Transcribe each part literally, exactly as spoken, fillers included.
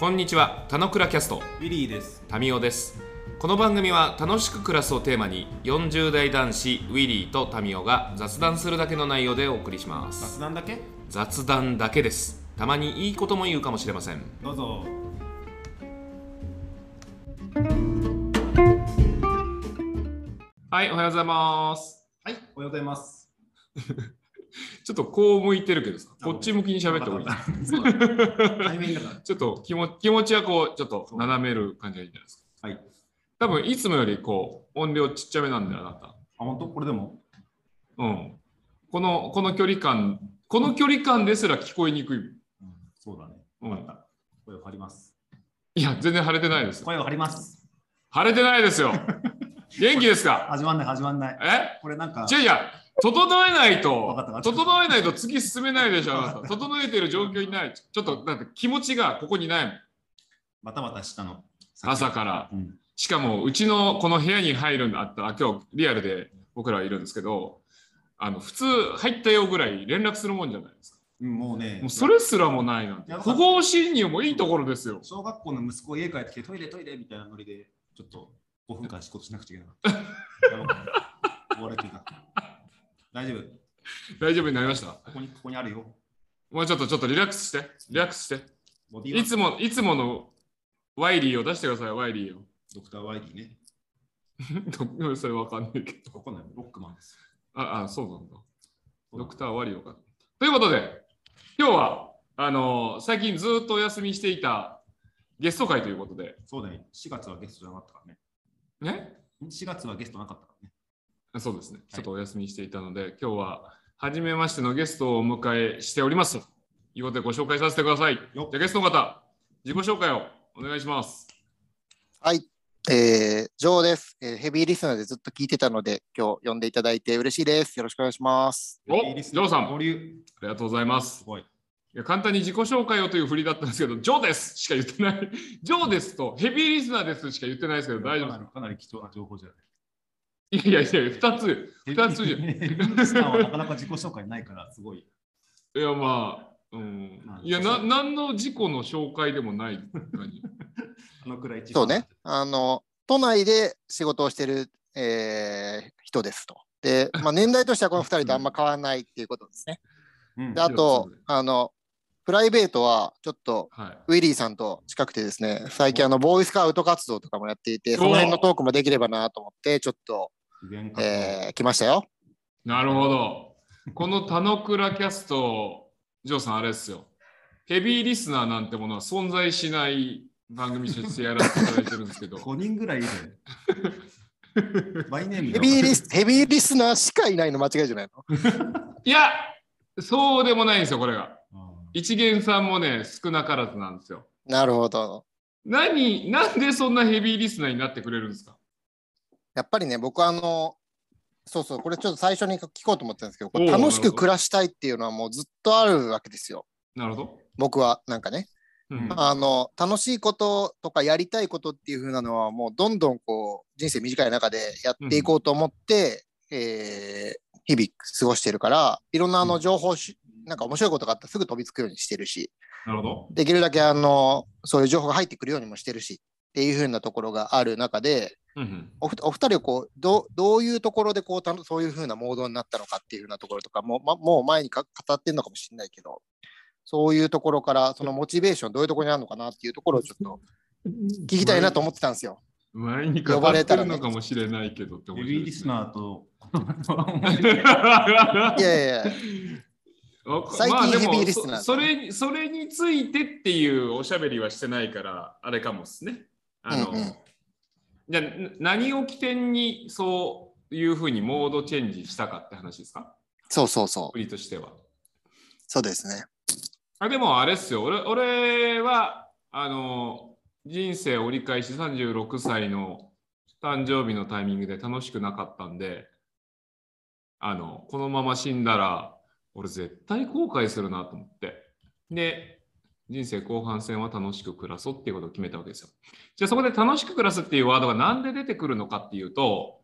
こんにちは、たのくらキャスト、ウィリーです。タミオです。この番組は楽しく暮らすをテーマによんじゅう代男子ウィリーとタミオが雑談するだけの内容でお送りします。雑談だけ？雑談だけです。たまにいいことも言うかもしれません。どうぞ。はい、おはようございます。はい、おはようございます。ちょっとこう向いてるけどさ、こっち向きに喋ってもいいですちょっと気 持, 気持ちはこうちょっと斜める感じがいいんじゃないですか。はい。多分いつもよりこう音量ちっちゃめなんだよな。あ、本当？これでも？うん。このこの距離感、この距離感ですら聞こえにくい。うん、そうだね。うん。声を張ります。いや全然張れてないです。声を張ります。張れてないですよ。元気ですか？始まんない始まんない。え？これなんか。違う違う。整えないと、整えないと次進めないでしょ。整えている状況にない。ちょっとだって気持ちがここにないもん。バタバタしたの。朝から。うん、しかもうちのこの部屋に入るんだったら、今日リアルで僕らいるんですけど、あの普通入ったよぐらい連絡するもんじゃないですか。もうね、もうそれすらもないなんて。不法侵入もいいところですよ。小学校の息子家帰ってきてトイレトイレみたいなノリでちょっとごふんかん仕事しなくちゃいけなかった。終わる気が。大丈夫大丈夫になりました。ここに、ここにあるよ。もうちょっとちょっとリラックスして、リラックスして。いつも、いつものワイリーを出してください、ワイリーを。ドクターワイリーね。それわかんないけど。わかんない、ロックマンです。ああ、そうなんだ。ドクターワリオか。ということで、今日は、あのー、最近ずっとお休みしていたゲスト会ということで。そうだね、しがつはゲストじゃなかったからね。ね ?しがつはゲストなかったからね。そうですね、はい、ちょっとお休みしていたので、今日は初めましてのゲストをお迎えしておりますということでご紹介させてください。じゃあゲストの方、自己紹介をお願いします。はい、えー、ジョーです、えー、ヘビーリスナーでずっと聞いてたので今日呼んでいただいて嬉しいです。よろしくお願いします。お、ジョーさんありがとうございます。すごい。いや簡単に自己紹介をという振りだったんですけど、ジョーですしか言ってない。ジョーですとヘビーリスナーですしか言ってないですけど大丈夫ですか？かなり貴重な情報じゃない。いやいやいや、ふたつ、ふたつじゃん。ヘビーリスナーはなかなか自己紹介ないから、すごい。いや、まあ、うん。いや、な、何の自己の紹介でもない感じ。あのくらいそうね。あの、都内で仕事をしてる、えー、人ですと。で、まあ、年代としてはこのふたりとあんま変わらないっていうことですね。うん、であと、あの、プライベートはちょっとウィリーさんと近くてですね、はい、最近あの、ボーイスカウト活動とかもやっていて、その辺のトークもできればなと思って、ちょっと。えー、来ましたよ。なるほど。このたのくらキャスト、ジョーさんあれですよ。ヘビーリスナーなんてものは存在しない番組としてやらせていただいてるんですけど。ごにんぐらいいる。マイネームヘビーリス、ヘビーリスナーしかいないの間違いじゃないの？いや、そうでもないんですよ、これが。一元さんもね、少なからずなんですよ。なるほど。何、なんでそんなヘビーリスナーになってくれるんですか？やっぱりね、僕はあの、そうそう、これちょっと最初に聞こうと思ったんですけど、これ楽しく暮らしたいっていうのはもうずっとあるわけですよ。なるほど。僕はなんかね、うん、あの楽しいこととかやりたいことっていう風なのはもうどんどんこう人生短い中でやっていこうと思って、うん、えー、日々過ごしてるから、いろんなあの情報し、うん、なんか面白いことがあったらすぐ飛びつくようにしてるし、なるほど。できるだけあのそういう情報が入ってくるようにもしてるしっていう風なところがある中で。うん、お, ふお二人はこう ど, どういうところでこうたのそういうふうなモードになったのかっていうふうなところとか も,、ま、もう前にか語ってるのかもしれないけど、そういうところからそのモチベーションどういうところにあるのかなっていうところをちょっと聞きたいなと思ってたんですよ。前に語ってるのかもしれないけどって思って、ね、ヘビーリスナーといやいや最近ヘビーリスナー、まあ、そ, そ, れそれについてっていうおしゃべりはしてないからあれかもですね。あの、うんうん、じゃあ何を起点にそういうふうにモードチェンジしたかって話ですか？そうそうそう。国としては。そうですね。あ、でもあれっすよ。俺、俺はあの人生を折り返しさんじゅうろくさいの誕生日のタイミングで楽しくなかったんで、あのこのまま死んだら俺絶対後悔するなと思って。で人生後半戦は楽しく暮らそうっていうことを決めたわけですよ。じゃあそこで楽しく暮らすっていうワードがなんで出てくるのかっていうと、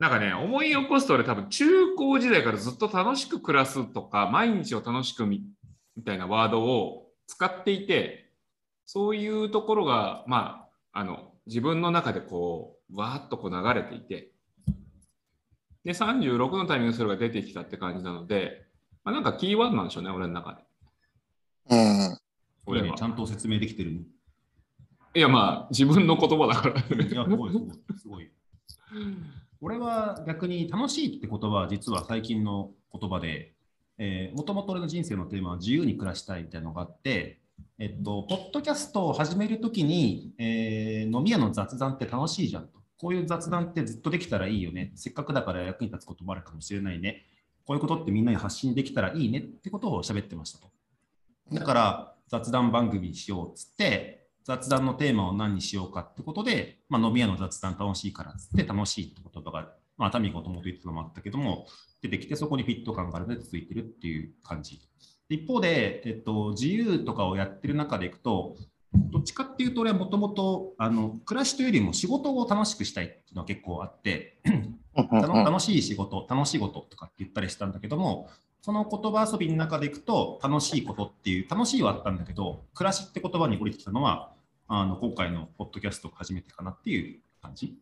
なんかね、思い起こすと俺多分中高時代からずっと楽しく暮らすとか毎日を楽しくみたいなワードを使っていて、そういうところが、まあ、あの自分の中でこうわーっとこう流れていて、でさんじゅうろくのタイミングでそれが出てきたって感じなので、まあ、なんかキーワードなんでしょうね、俺の中で。うん、俺はちゃんと説明できてる、ね、いやまあ自分の言葉だからいやすごいすごい俺は逆に楽しいって言葉は実は最近の言葉で、もともと俺の人生のテーマは自由に暮らしたいみたいなのがあって、えっと、ポッドキャストを始めるときに、えー、飲み屋の雑談って楽しいじゃんと、こういう雑談ってずっとできたらいいよね、せっかくだから役に立つこともあるかもしれないね、こういうことってみんなに発信できたらいいねってことを喋ってましたと。だから雑談番組にしようっつって雑談のテーマを何にしようかってことで、まあ、飲み屋の雑談楽しいからっつって楽しいって言葉が、まあ、タミコともと言ってたのもあったけども出てきて、そこにフィット感があるので続いてるっていう感じ。一方で、えっと、自由とかをやってる中でいくと、どっちかっていうと俺はもともと暮らしというよりも仕事を楽しくしたいっていうのは結構あって楽しい仕事、楽しいこととかって言ったりしたんだけども、その言葉遊びの中でいくと楽しいことっていう、楽しいはあったんだけど暮らしって言葉に降りてきたのはあの今回のポッドキャストが初めてかなっていう感じ。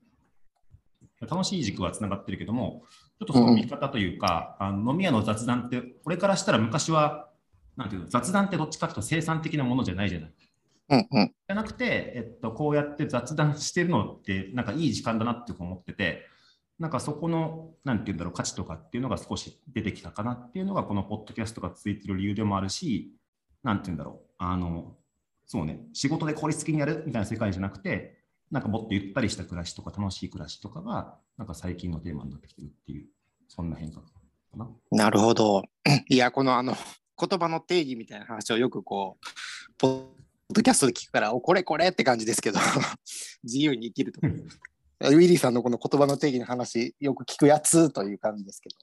楽しい軸はつながってるけども、ちょっとその見方というか、うん、あの飲み屋の雑談ってこれからしたら昔はなんていうの、雑談ってどっちかというと生産的なものじゃないじゃない、うんうん、じゃなくて、えっと、こうやって雑談してるのってなんかいい時間だなって思ってて、なんかそこのなんて言うんだろう、価値とかっていうのが少し出てきたかなっていうのがこのポッドキャストが続いてる理由でもあるし、なんて言うんだろう、あのそうね、仕事で効率的にやるみたいな世界じゃなくて、なんかもっとゆったりした暮らしとか楽しい暮らしとかがなんか最近のテーマになってきてるっていう、そんな変化かな。なるほど。いや、このあの言葉の定義みたいな話をよくこうポッドキャストで聞くからおこれこれって感じですけど自由に生きるとかウィリーさんのこの言葉の定義の話よく聞くやつという感じですけど、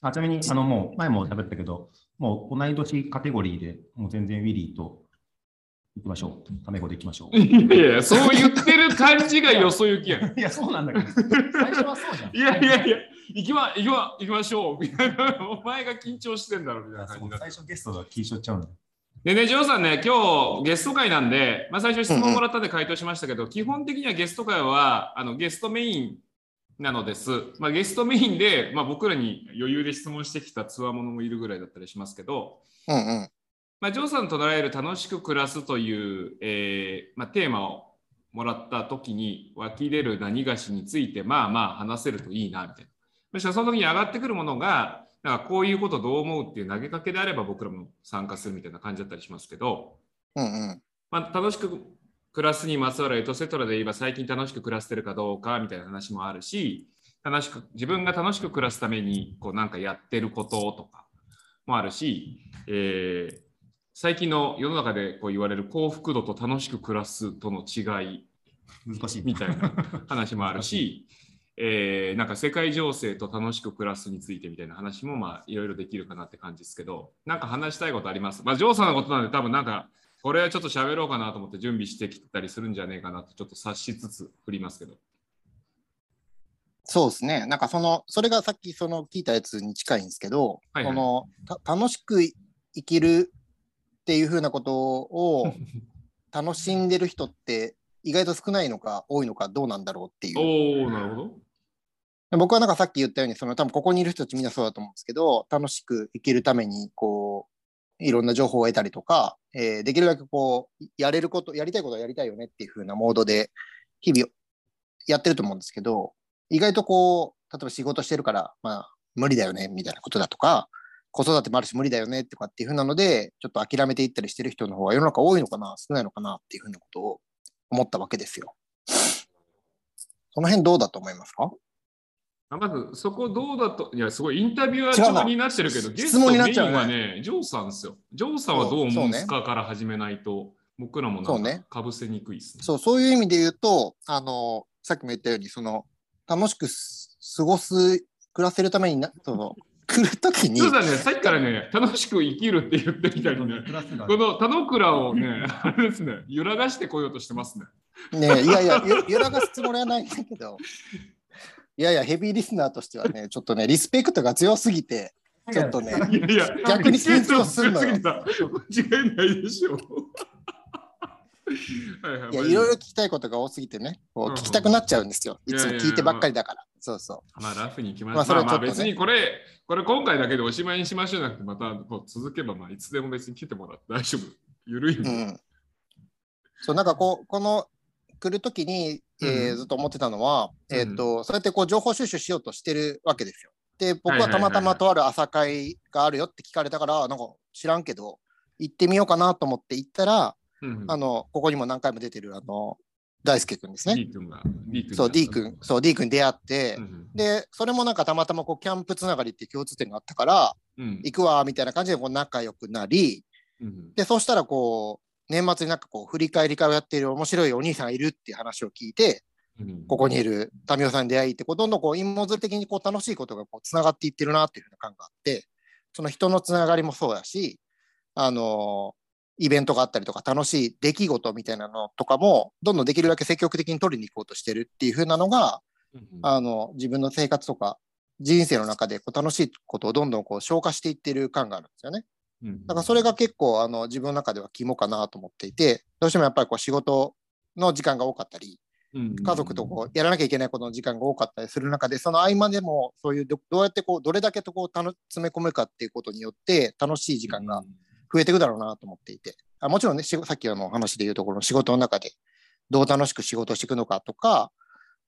あちなみにあのもう前も喋ったけど、もう同い年カテゴリーでもう全然ウィリーといきましょう、タメ語でいきましょう。いやいや、そう言ってる感じがよそ行きやんいやそうなんだけど最初はそうじゃん。いやいやいや、行きま行きま行きましょうみたいな、お前が緊張してんだろみたいな感じ。最初ゲストが緊張しちゃうんだ。でね、ジョーさんね、今日ゲスト会なんで、まあ、最初質問もらったんで回答しましたけど、うんうん、基本的にはゲスト会はあのゲストメインなのです。まあ、ゲストメインで、まあ、僕らに余裕で質問してきたつわものもいるぐらいだったりしますけど、うんうん、まあ、ジョーさんと捉える楽しく暮らすという、えーまあ、テーマをもらった時に湧き出る何がしについてまあまあ話せるといいなみたいな。そしたらその時に上がってくるものがなんかこういうことどう思うっていう投げかけであれば僕らも参加するみたいな感じだったりしますけど、うんうん、まあ、楽しく暮らすにまつわるエトセトラで言えば最近楽しく暮らしてるかどうかみたいな話もあるし、楽しく自分が楽しく暮らすためにこうなんかやってることとかもあるし、えー、最近の世の中でこう言われる幸福度と楽しく暮らすとの違い難しいみたいな話もあるしえー、なんか世界情勢と楽しく暮らすについてみたいな話もまあいろいろできるかなって感じですけど、なんか話したいことあります？まあジョーさんのことなんで多分なんかこれはちょっと喋ろうかなと思って準備してきたりするんじゃねえかなとちょっと察しつつ振りますけど。そうですね、なんかそのそれがさっきその聞いたやつに近いんですけど、はいはい、その楽しく生きるっていうふうなことを楽しんでる人って意外と少ないのか多いのかどうなんだろうっていう。おー、なるほど。僕はなんかさっき言ったようにその多分ここにいる人たちみんなそうだと思うんですけど、楽しく生きるためにこういろんな情報を得たりとか、えー、できるだけこうやれることやりたいことはやりたいよねっていう風なモードで日々やってると思うんですけど、意外とこう例えば仕事してるから、まあ、無理だよねみたいなことだとか、子育てもあるし無理だよねとかっていう風なのでちょっと諦めていったりしてる人の方が世の中多いのかな少ないのかなっていう風なことを思ったわけですよ。その辺どうだと思いますか？まずそこどうだと、いやすごいインタビュアー調になってるけど、ゲストメインはね、ジョーさんですよ。ジョーさんはどう思うんですかから始めないと、僕らもなんかかぶせにくいですね。そう、そういう意味で言うと、あのさっきも言ったようにその楽しく過ごす暮らせるためになその来るときに、そうだね、さっきからね楽しく生きるって言ってきたりね、この田之倉をねあれですね揺らがしてこようとしてますね。ねえ、いやいや揺らがすつもりはないんだけど。いやいや、ヘビーリスナーとしてはね、ちょっとね、リスペクトが強すぎて、ちょっとね、いやいや逆に緊張するのよ。間違いないでしょ。はいはい、いや、いろいろ聞きたいことが多すぎてね、こう聞きたくなっちゃうんですよ、うんうん、いつも聞いてばっかりだから、いやいやいや、まあ、そうそう。まあラフに行きます。まあまあ別にこれ、これ今回だけでおしまいにしましょうじゃなくて、またこう続けばまあいつでも別に来てもらって大丈夫、ゆるいんで。うん、そうなんかこうこの来るときに、えーうん、ずっと思ってたのは、えー、っと、うん、そうやってこう情報収集しようとしてるわけですよ。で僕はたまたまとある朝会があるよって聞かれたから、はいはいはい、なんか知らんけど行ってみようかなと思って行ったら。あのここにも何回も出てるあの大輔くんですね。D 君が D 君そう D 君そう D 君出会って、うんうん、でそれもなんかたまたまこうキャンプつながりって共通点があったから、うん、行くわみたいな感じでこう仲良くなり、うん、でそうしたらこう年末になんかこう振り返り会をやっている面白いお兄さんがいるっていう話を聞いて、うん、ここにいる民生さんに出会いってこうどんどんこう陰謀図的にこう楽しいことがこうつながっていってるなっていうふうな感があって、その人のつながりもそうだし、あのーイベントがあったりとか楽しい出来事みたいなのとかもどんどんできるだけ積極的に取りに行こうとしてるっていう風なのが、うんうん、あの自分の生活とか人生の中でこう楽しいことをどんどんこう消化していってる感があるんですよね、うんうん、だからそれが結構あの自分の中では肝かなと思っていて、どうしてもやっぱりこう仕事の時間が多かったり、うんうんうん、家族とこうやらなきゃいけないことの時間が多かったりする中で、その合間でもそういうどうやってこうどれだけとこう詰め込むかっていうことによって楽しい時間が、うんうん増えていくだろうなと思っていて、あもちろんねさっきの話でいうところの仕事の中でどう楽しく仕事していくのかとか、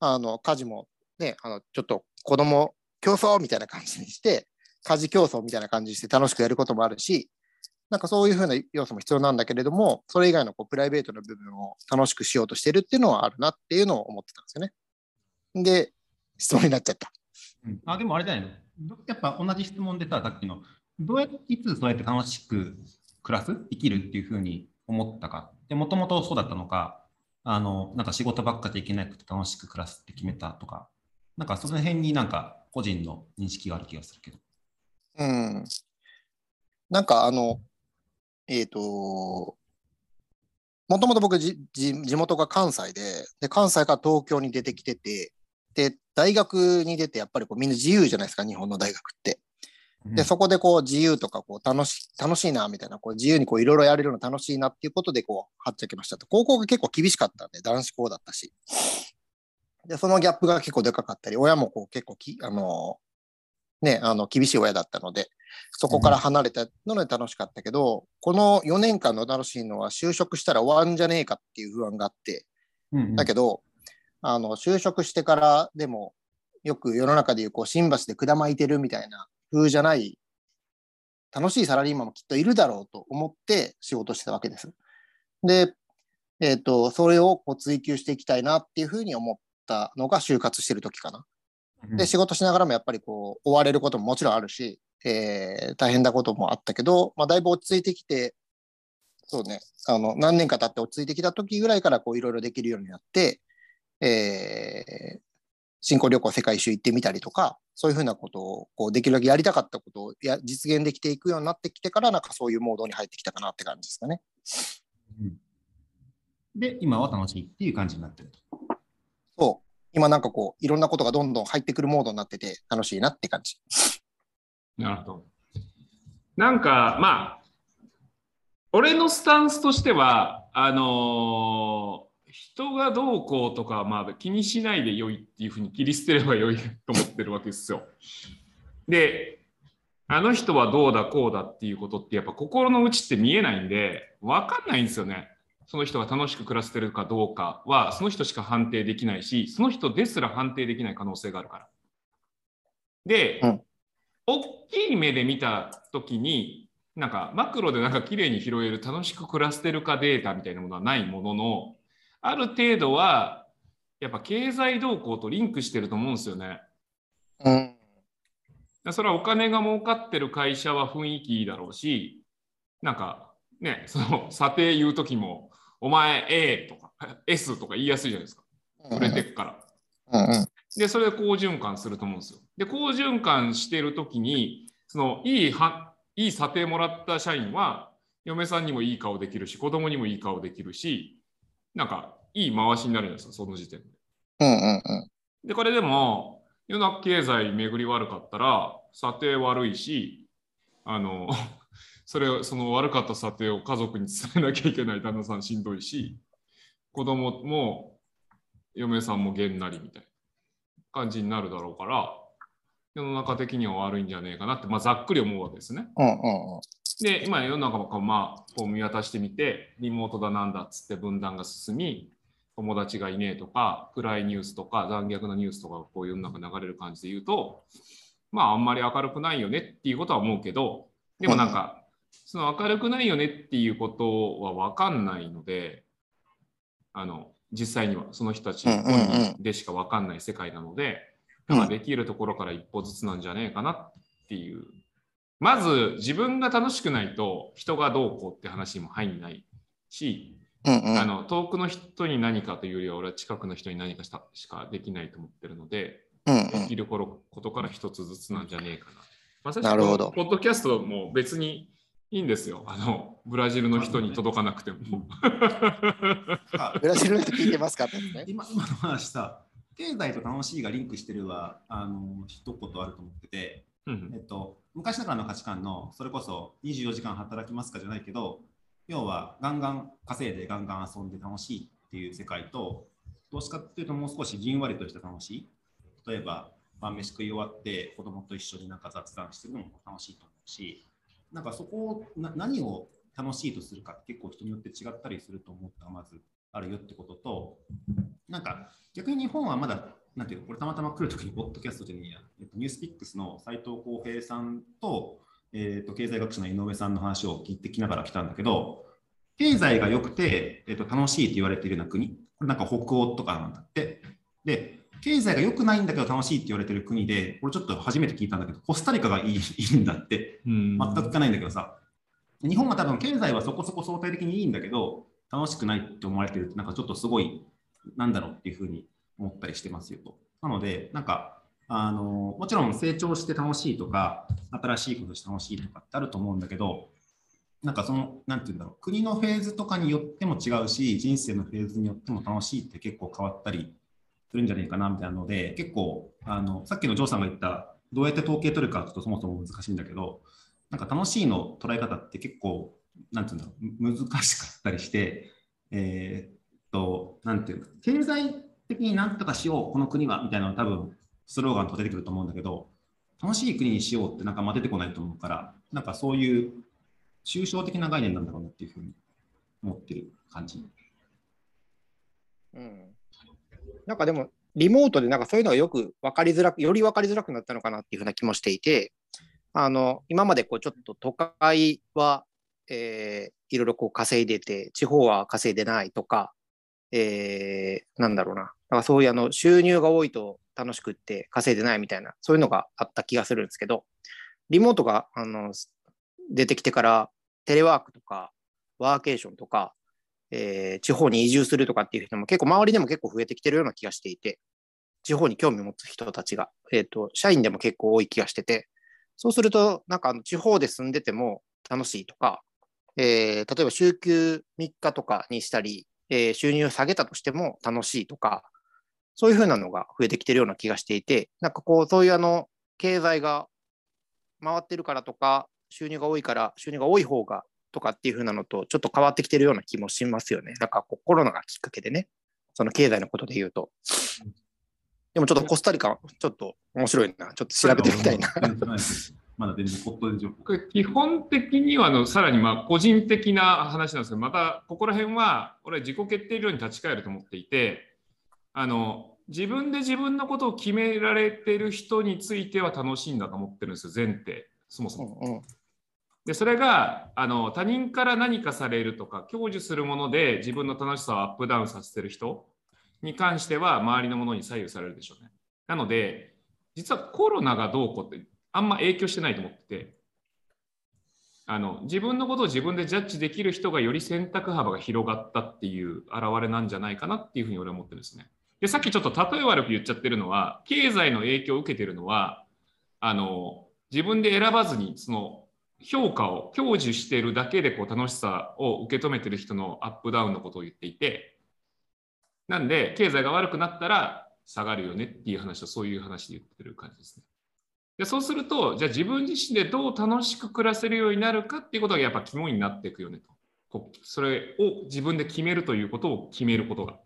あの家事もねあのちょっと子供競争みたいな感じにして家事競争みたいな感じにして楽しくやることもあるし、なんかそういう風な要素も必要なんだけれども、それ以外のこうプライベートの部分を楽しくしようとしてるっていうのはあるなっていうのを思ってたんですよね。で質問になっちゃった、うん、あでもあれじゃないの、やっぱ同じ質問でさ、さっきのどうやっていつそうやって楽しく暮らす生きるっていうふうに思ったか、もともとそうだったのか、あのなんか仕事ばっかでいけなくて楽しく暮らすって決めたとか、なんかその辺になんか個人の認識がある気がするけど、うん、なんかあのえっともともと僕じじ地元が関西で、で関西から東京に出てきてて、で大学に出てやっぱりこうみんな自由じゃないですか、日本の大学って。でそこでこう自由とかこう 楽し、楽しいなみたいな、こう自由にいろいろやれるの楽しいなっていうことでこうはっちゃけましたと。高校が結構厳しかったんで男子校だったし、でそのギャップが結構でかかったり、親もこう結構き、あのーね、あの厳しい親だったのでそこから離れたので楽しかったけど、うん、このよねんかんの楽しいのは就職したら終わんじゃねえかっていう不安があって、うんうん、だけどあの就職してからでもよく世の中でいう、こう新橋でくだまいてるみたいな風じゃない楽しいサラリーマンもきっといるだろうと思って仕事してたわけです。で、えーと、それをこう追求していきたいなっていうふうに思ったのが就活してる時かな、うん、で仕事しながらもやっぱりこう追われることももちろんあるし、えー、大変なこともあったけど、まあ、だいぶ落ち着いてきて、そうね、あの何年か経って落ち着いてきた時ぐらいからこういろいろできるようになって、えー、新婚旅行世界一周行ってみたりとか、そういうふうなことをこうできるだけやりたかったことをや実現できていくようになってきてから、なんかそういうモードに入ってきたかなって感じですかね、うん、で今は楽しいっていう感じになってると。そう今なんかこういろんなことがどんどん入ってくるモードになってて楽しいなって感じ。なるほど。なんかまあ俺のスタンスとしてはあのー人がどうこうとか、まあ、気にしないで良いっていうふうに切り捨てれば良いと思ってるわけですよ。で、あの人はどうだこうだっていうことってやっぱ心の内って見えないんで分かんないんですよね。その人が楽しく暮らせてるかどうかはその人しか判定できないし、その人ですら判定できない可能性があるから。で、うん、大きい目で見た時になんかマクロでなんか綺麗に拾える楽しく暮らせてるかデータみたいなものはないものの、ある程度はやっぱ経済動向とリンクしてると思うんですよね、うん、それはお金が儲かってる会社は雰囲気いいだろうし、なんかねその査定言う時もお前 A とか S とか言いやすいじゃないですか、売れてくから、うんうん、でそれで好循環すると思うんですよ。で好循環してる時にそのいいはいい査定もらった社員は嫁さんにもいい顔できるし子供にもいい顔できるし、なんかいい回しになるんですよその時点で、うんうんうん、でこれでも世の中経済巡り悪かったら査定悪いし、あのそれその悪かった査定を家族に伝えなきゃいけない旦那さんしんどいし、子供も嫁さんもゲンなりみたいな感じになるだろうから、世の中的には悪いんじゃねえかなって、まあ、ざっくり思うわけですね。うんうんうん、で今世の中も、まあ、こう見渡してみてリモートだなんだっつって分断が進み、友達がいねえとか暗いニュースとか残虐なニュースとかこう世の中流れる感じで言うと、まああんまり明るくないよねっていうことは思うけど、でもなんか、うん、その明るくないよねっていうことは分かんないので、あの実際にはその人たち本人でしか分かんない世界なので、うんうんうん、できるところから一歩ずつなんじゃねえかなっていう、まず自分が楽しくないと人がどうこうって話にも入んないし、うんうん、あの遠くの人に何かというよりは俺は近くの人に何かしたしかできないと思ってるので、うんうん、できることから一つずつなんじゃねえかな。まさしくポッドキャストも別にいいんですよ、あのブラジルの人に届かなくても。あ、ブラジルの人聞いてますかってね。今、今の話さ、経済と楽しいがリンクしてるはあの一言あると思ってて、うんえっと、昔ながらの価値観のそれこそにじゅうよじかん働きますかじゃないけど、要はガンガン稼いでガンガン遊んで楽しいっていう世界と、どうしかっていうともう少しじんわりとした楽しい、例えば晩飯食い終わって子供と一緒になんか雑談してるのも楽しいと思うし、なんかそこをな何を楽しいとするかって結構人によって違ったりすると思ったらまずあるよってことと、なんか逆に日本はまだなんていうの、これたまたま来るときにポッドキャストでね、えっと、ニュースピックスの斉藤浩平さんと、えっと、経済学者の井上さんの話を聞いてきながら来たんだけど、経済が良くて、えっと、楽しいって言われているような国、これなんか北欧とかなんだって。で経済が良くないんだけど楽しいって言われてる国で、これちょっと初めて聞いたんだけど、コスタリカがいい、いいんだって、全く聞かないんだけどさ、日本は多分経済はそこそこ相対的にいいんだけど、楽しくないって思われてるって、なんかちょっとすごい、なんだろうっていうふうに思ったりしてますよと。なので、なんか、あのもちろん成長して楽しいとか、新しいことして楽しいとかってあると思うんだけど、なんかその、なんていうんだろう、国のフェーズとかによっても違うし、人生のフェーズによっても楽しいって結構変わったり、するんじゃないかなみたいなので、結構あのさっきのジョーさんが言ったどうやって統計取るかちょっとそもそも難しいんだけど、なんか楽しいの捉え方って結構なんていうんだろう難しかったりして、えー、っとなんていう経済的になんとかしようこの国はみたいなの多分スローガンと出てくると思うんだけど、楽しい国にしようってなんかま出てこないと思うから、なんかそういう抽象的な概念なんだろうなっていうふうに思ってる感じ。うん。なんかでもリモートでなんかそういうのがよく分かりづらく、より分かりづらくなったのかなっていうふうな気もしていて、あの今までこうちょっと都会は、えー、いろいろこう稼いでて地方は稼いでないとか、えー、なんだろうな、だからそういうあの収入が多いと楽しくって稼いでないみたいな、そういうのがあった気がするんですけど、リモートがあの出てきてからテレワークとかワーケーションとか、えー、地方に移住するとかっていう人も結構周りでも結構増えてきてるような気がしていて、地方に興味を持つ人たちが、えーと、社員でも結構多い気がしてて、そうするとなんかあの地方で住んでても楽しいとか、えー、例えば週休みっかとかにしたり、えー、収入を下げたとしても楽しいとか、そういうふうなのが増えてきてるような気がしていて、なんかこうそういうあの経済が回ってるからとか収入が多いから収入が多い方がとかっていう風なのとちょっと変わってきてるような気もしますよね。なんかこうコロナがきっかけでね、その経済のことで言うと、でもちょっとコスタリカちょっと面白いな、ちょっと調べてみたいな。まだ全然ポットで情報。これ基本的にはあのさらにまあ個人的な話なんですけど、またここら辺は俺自己決定量に立ち返ると思っていて、あの自分で自分のことを決められてる人については楽しいんだと思ってるんですよ、前提そもそも。うんうん、でそれがあの他人から何かされるとか享受するもので自分の楽しさをアップダウンさせてる人に関しては周りのものに左右されるでしょうね。なので実はコロナがどうこうってあんま影響してないと思ってて、あの自分のことを自分でジャッジできる人がより選択幅が広がったっていう現れなんじゃないかなっていうふうに俺は思ってるんですね。でさっきちょっと例え悪く言っちゃってるのは、経済の影響を受けてるのはあの自分で選ばずにその評価を享受しているだけでこう楽しさを受け止めている人のアップダウンのことを言っていて、なんで経済が悪くなったら下がるよねっていう話をそういう話で言ってる感じですね。でそうするとじゃあ自分自身でどう楽しく暮らせるようになるかっていうことがやっぱ肝になっていくよねと。それを自分で決めるということを決めることが。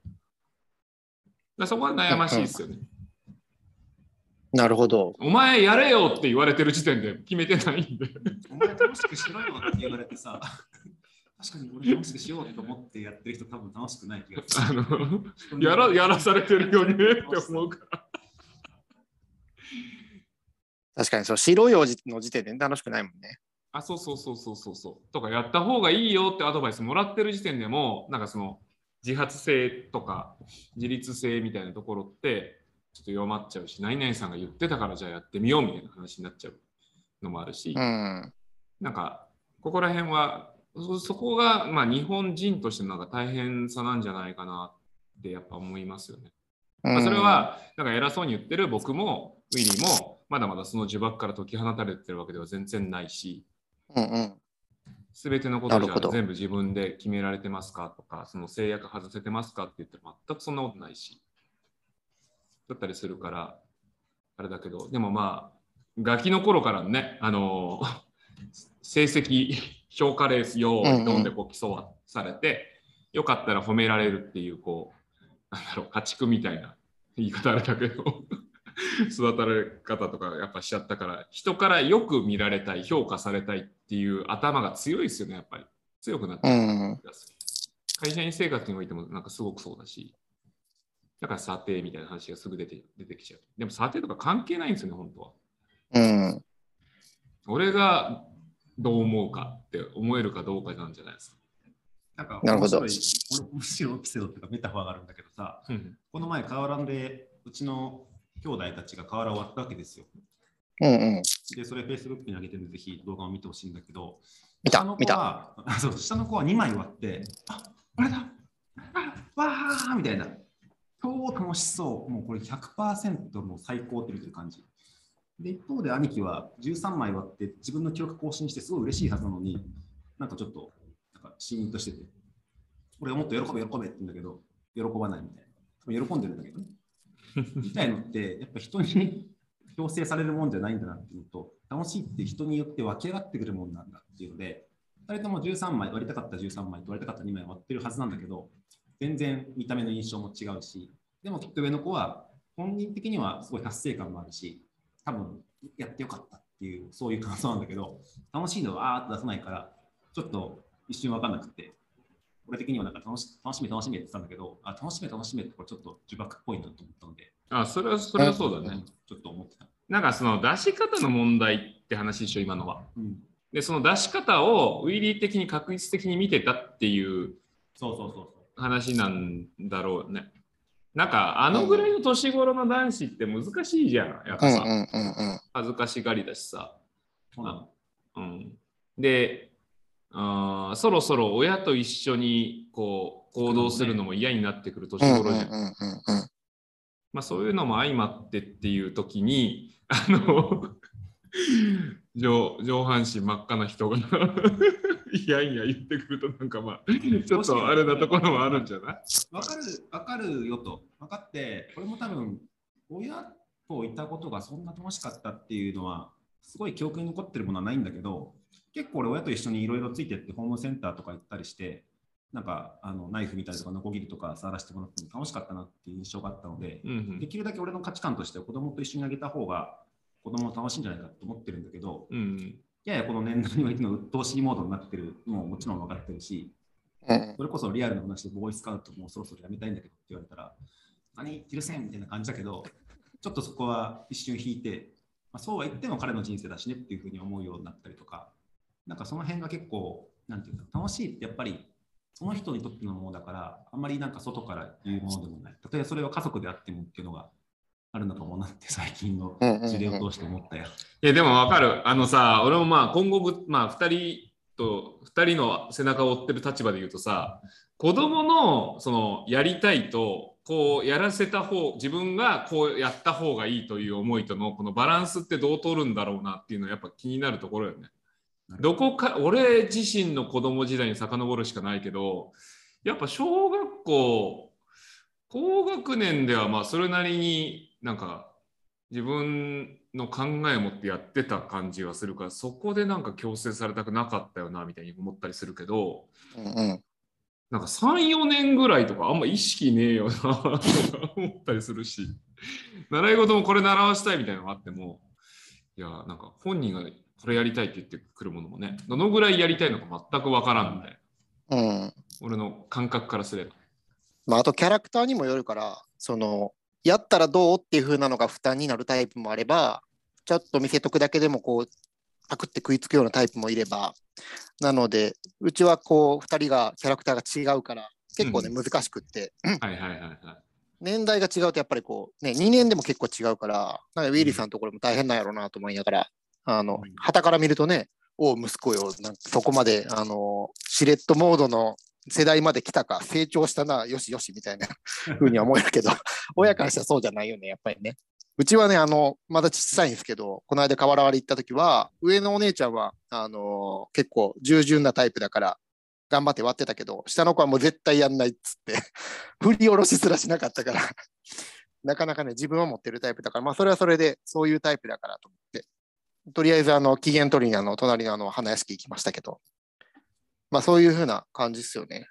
だそこは悩ましいですよね。なるほど。お前やれよって言われてる時点で決めてないんで。お前楽しくしろよって言われてさ、確かに俺楽しくしようと思ってやってる人多分楽しくない気がする。あのやら、やらされてるよねって思うから。確かにそう、白い王子の時点で楽しくないもんね。あ、そうそうそうそうそうそう。とかやった方がいいよってアドバイスもらってる時点でも、なんかその自発性とか自律性みたいなところって、ちょっと弱まっちゃうし、何々さんが言ってたからじゃあやってみようみたいな話になっちゃうのもあるし、うん、なんかここら辺は そ, そこがまあ日本人としてのなんか大変さなんじゃないかなってやっぱ思いますよね。まあ、それはなんか偉そうに言ってる僕もウィリーもまだまだその呪縛から解き放たれてるわけでは全然ないし、うんうん、全てのことじゃ全部自分で決められてますかとか、その制約外せてますかって言っても全くそんなことないしだったりするからあれだけど、でもまあガキの頃からね、あのー、成績評価レースよーどんでこう競わされて、うんうん、よかったら褒められるっていうこうなんだろう家畜みたいな言い方あれだけど育たれ方とかやっぱしちゃったから、人からよく見られたい評価されたいっていう頭が強いですよね。やっぱり強くなってる気がする、うんうん、会社員生活においてもなんかすごくそうだし、だから査定みたいな話がすぐ出て、出てきちゃう。でも査定とか関係ないんですよね、本当は。うん。俺がどう思うかって思えるかどうかなんじゃないですか。なんか面白い、俺面白いエピソードとかメタファーがあるんだけどさ、うん、この前河原でうちの兄弟たちが河原を割ったわけですよ。うんうん。で、それ Facebook に上げてるんで、ぜひ動画を見てほしいんだけど、見た、見た。そう、下の子はにまい割って、あ、あれだ、あ、わーみたいな。超楽しそう。もうこれ ひゃくパーセント の最高っていう感じ。で、一方で兄貴はじゅうさんまい割って自分の記録更新してすごい嬉しいはずなのに、なんかちょっと、なんかシーンとしてて、俺はもっと喜べ喜べって言うんだけど、喜ばないみたいな。喜んでるんだけどね。みたいのって、やっぱ人に強制されるもんじゃないんだなっていうと、楽しいって人によって湧き上がってくるもんなんだっていうので、ふたりともじゅうさんまい、割りたかったじゅうさんまいと割りたかったにまい割ってるはずなんだけど、全然見た目の印象も違うし、でもきっと上の子は本人的にはすごい達成感もあるし、多分やってよかったっていうそういう感想なんだけど、楽しいのはあーっと出さないからちょっと一瞬分かんなくて、俺的にはなんか楽し楽しめ楽しめって言ったんだけど、あ楽しめ楽しめってこれちょっと呪縛っぽいなと思ったので、あそれはそれはそうだね、ちょっと思ってた。なんかその出し方の問題って話でしょ今のは、うん、でその出し方をウィリー的に確率的に見てたっていうそうそうそう。話なんだろうね。なんかあのぐらいの年頃の男子って難しいじゃん。やっぱさ、うんうんうんうん、恥ずかしがりだしさ、うんうん、であそろそろ親と一緒にこう行動するのも嫌になってくる年頃じゃん、うんうんうんうん、まあそういうのも相まってっていう時にあの上, 上半身真っ赤な人がいやいや言ってくるとなんかまあちょっとあれなところもあるんじゃない？分かる分かるよと分かって、これも多分親といたことがそんな楽しかったっていうのはすごい記憶に残ってるものはないんだけど、結構俺親と一緒にいろいろついてってホームセンターとか行ったりしてなんかあのナイフみたいとかノコギリとか触らせてもらっても楽しかったなっていう印象があったので、うんうん、できるだけ俺の価値観として子供と一緒にあげた方が子供も楽しいんじゃないかと思ってるんだけど、うん、ややこの年代においての鬱陶しいモードになってるのももちろん分かってるし、うん、それこそリアルな話でボーイスカウトもそろそろやめたいんだけどって言われたら何許せんみたいな感じだけど、ちょっとそこは一瞬引いて、まあ、そうは言っても彼の人生だしねっていうふうに思うようになったりとか、なんかその辺が結構なんていうか楽しいってやっぱりその人にとってのものだからあんまりなんか外から言うものでもない、例えばそれは家族であってもっていうのがあるのかもなって最近の事例を通して思ったよ。うんうんうん、いやでもわかる。あのさ、俺もまあ今後まあふたりとふたりの背中を追ってる立場で言うとさ、子供のそのやりたいとこうやらせた方、自分がこうやった方がいいという思いとのこのバランスってどう取るんだろうなっていうのはやっぱ気になるところよね。どこか俺自身の子供時代に遡るしかないけど、やっぱ小学校高学年ではまあそれなりになんか自分の考えを持ってやってた感じはするから、そこでなんか強制されたくなかったよなみたいに思ったりするけど、うんうん、なんか さん,よ 年ぐらいとかあんま意識ねえよなとか思ったりするし、習い事もこれ習わしたいみたいなのがあっても、いやなんか本人がこれやりたいって言ってくるものもね、どのぐらいやりたいのか全くわからんみたいな、うん、俺の感覚からすれば、まあ、あとキャラクターにもよるから、そのやったらどうっていう風なのが負担になるタイプもあれば、ちょっと見せとくだけでもこうパクって食いつくようなタイプもいれば、なのでうちはこうふたりがキャラクターが違うから結構ね、うん、難しくって、うん、はいはいはいはい、年代が違うとやっぱりこうねにねんでも結構違うから、なんかウィリーさんのところも大変なんやろうなと思いながら、あの旗から見るとね、お息子よ、なんかそこまであのシレットモードの世代まで来たか、成長したな、よしよしみたいなふうには思えるけど親からしたらそうじゃないよね、やっぱりね。うちはね、あのまだ小さいんですけど、この間河原割り行った時は上のお姉ちゃんはあの結構従順なタイプだから頑張って割ってたけど、下の子はもう絶対やんないっつって振り下ろしすらしなかったからなかなかね、自分は持ってるタイプだから、まあそれはそれでそういうタイプだからと思って、とりあえずあの期限取りにあの隣のあの花屋敷行きましたけど、まあそういう風な感じですよね。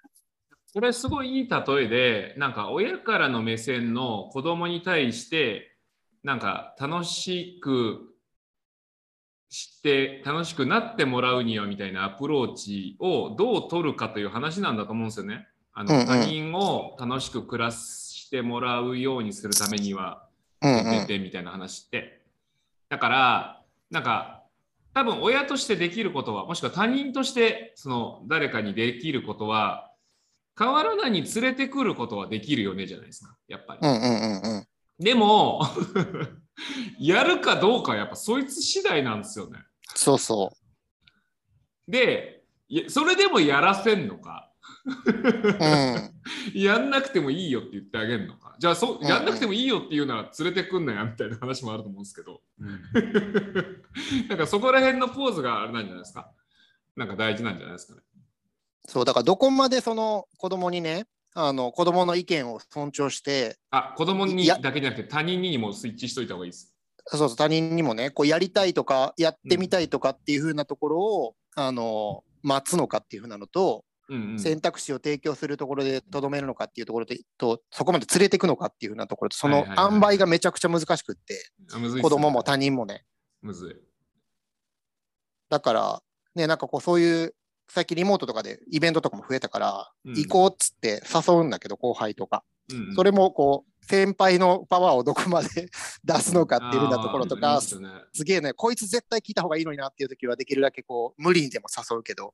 これすごいいい例えで、なんか親からの目線の子供に対してなんか楽しくして楽しくなってもらうにはみたいなアプローチをどう取るかという話なんだと思うんですよね。あの、うんうん、他人を楽しく暮らしてもらうようにするためには、うんうん、てみたいな話って。だからなんか。多分親としてできることは、もしくは他人としてその誰かにできることは、変わらないに連れてくることはできるよねじゃないですか、やっぱり。うんうんうん、でもやるかどうかはやっぱそいつ次第なんですよね。そうそう。で、それでもやらせんのか、うん、やんなくてもいいよって言ってあげるのか、じゃあそ、うんうん、やんなくてもいいよって言うなら連れてくんなやみたいな話もあると思うんですけど、うん、なんかそこら辺のポーズがあれなんじゃないですか、なんか大事なんじゃないですかね。そうだから、どこまでその子供にね、あの子供の意見を尊重して、あ、子供にだけじゃなくて他人にもスイッチしといた方がいいです。そうそう、他人にもね、こうやりたいとかやってみたいとかっていう風なところを、うん、あの待つのかっていう風なのと、うんうん、選択肢を提供するところでとどめるのかっていうところ と, とそこまで連れていくのかっていうふうなところと、その塩梅がめちゃくちゃ難しくって、はいはいはい、子供も他人もね、むずい。だからね、なんかこうそういう最近リモートとかでイベントとかも増えたから、うん、行こうっつって誘うんだけど、後輩とか、うんうん、それもこう先輩のパワーをどこまで出すのかっていうようなところとか、すげえね、こいつ絶対聞いた方がいいのになっていう時はできるだけこう無理にでも誘うけど